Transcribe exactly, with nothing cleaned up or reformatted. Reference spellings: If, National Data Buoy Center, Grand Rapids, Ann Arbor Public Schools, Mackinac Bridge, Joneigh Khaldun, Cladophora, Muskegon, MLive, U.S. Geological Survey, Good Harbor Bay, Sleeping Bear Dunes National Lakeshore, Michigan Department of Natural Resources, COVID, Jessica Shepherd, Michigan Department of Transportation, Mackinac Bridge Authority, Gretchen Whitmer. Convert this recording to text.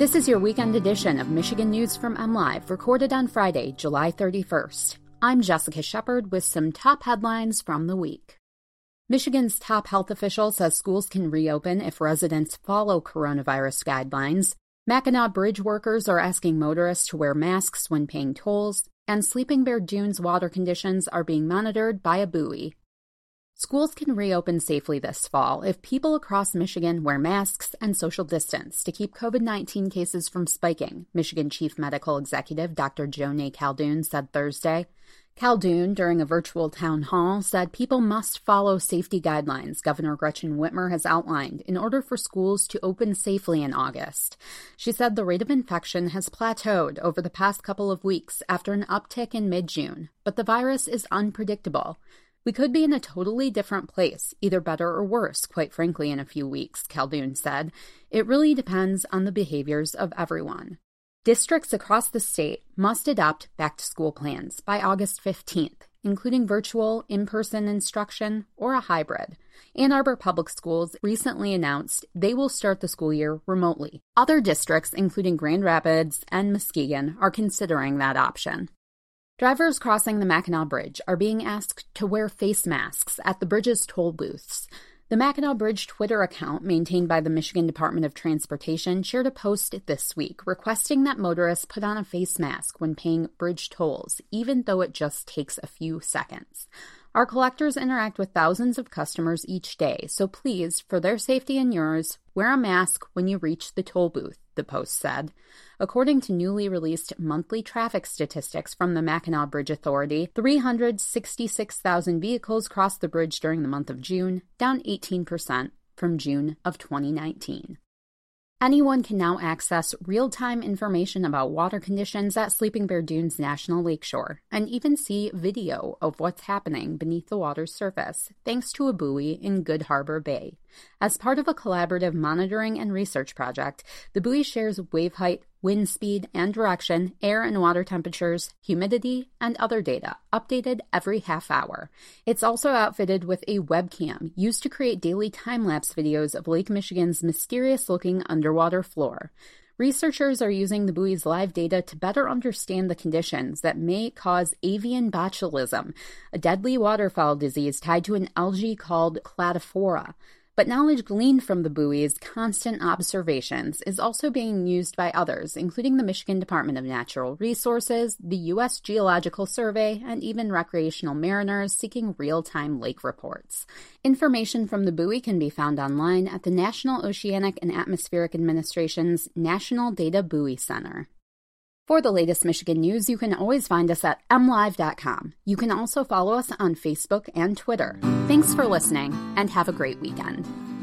This is your weekend edition of Michigan News from MLive, recorded on Friday, July thirty-first. I'm Jessica Shepherd with some top headlines from the week. Michigan's top health official says schools can reopen if residents follow coronavirus guidelines. Mackinac Bridge workers are asking motorists to wear masks when paying tolls, and Sleeping Bear Dunes water conditions are being monitored by a buoy. Schools can reopen safely this fall if people across Michigan wear masks and social distance to keep COVID nineteen cases from spiking, Michigan Chief Medical Executive Doctor Joneigh Khaldun said Thursday. Khaldun, during a virtual town hall, said people must follow safety guidelines Governor Gretchen Whitmer has outlined in order for schools to open safely in August. She said the rate of infection has plateaued over the past couple of weeks after an uptick in mid-June, but the virus is unpredictable. We could be in a totally different place, either better or worse, quite frankly, in a few weeks, Khaldun said. It really depends on the behaviors of everyone. Districts across the state must adopt back-to-school plans by August fifteenth, including virtual, in-person instruction, or a hybrid. Ann Arbor Public Schools recently announced they will start the school year remotely. Other districts, including Grand Rapids and Muskegon, are considering that option. Drivers crossing the Mackinac Bridge are being asked to wear face masks at the bridge's toll booths. The Mackinac Bridge Twitter account, maintained by the Michigan Department of Transportation, shared a post this week requesting that motorists put on a face mask when paying bridge tolls, even though it just takes a few seconds. Our collectors interact with thousands of customers each day, so please, for their safety and yours, wear a mask when you reach the toll booth, the post said. According to newly released monthly traffic statistics from the Mackinac Bridge Authority, three hundred sixty-six thousand vehicles crossed the bridge during the month of June, down eighteen percent from June of twenty nineteen. Anyone can now access real-time information about water conditions at Sleeping Bear Dunes National Lakeshore and even see video of what's happening beneath the water's surface, thanks to a buoy in Good Harbor Bay. As part of a collaborative monitoring and research project, the buoy shares wave height, wind speed and direction, air and water temperatures, humidity, and other data, updated every half hour. It's also outfitted with a webcam used to create daily time-lapse videos of Lake Michigan's mysterious-looking underwater floor. Researchers are using the buoy's live data to better understand the conditions that may cause avian botulism, a deadly waterfowl disease tied to an algae called Cladophora. But knowledge gleaned from the buoy's constant observations is also being used by others, including the Michigan Department of Natural Resources, the U S Geological Survey, and even recreational mariners seeking real-time lake reports. Information from the buoy can be found online at the National Oceanic and Atmospheric Administration's National Data Buoy Center. For the latest Michigan news, you can always find us at m live dot com. You can also follow us on Facebook and Twitter. Thanks for listening, and have a great weekend.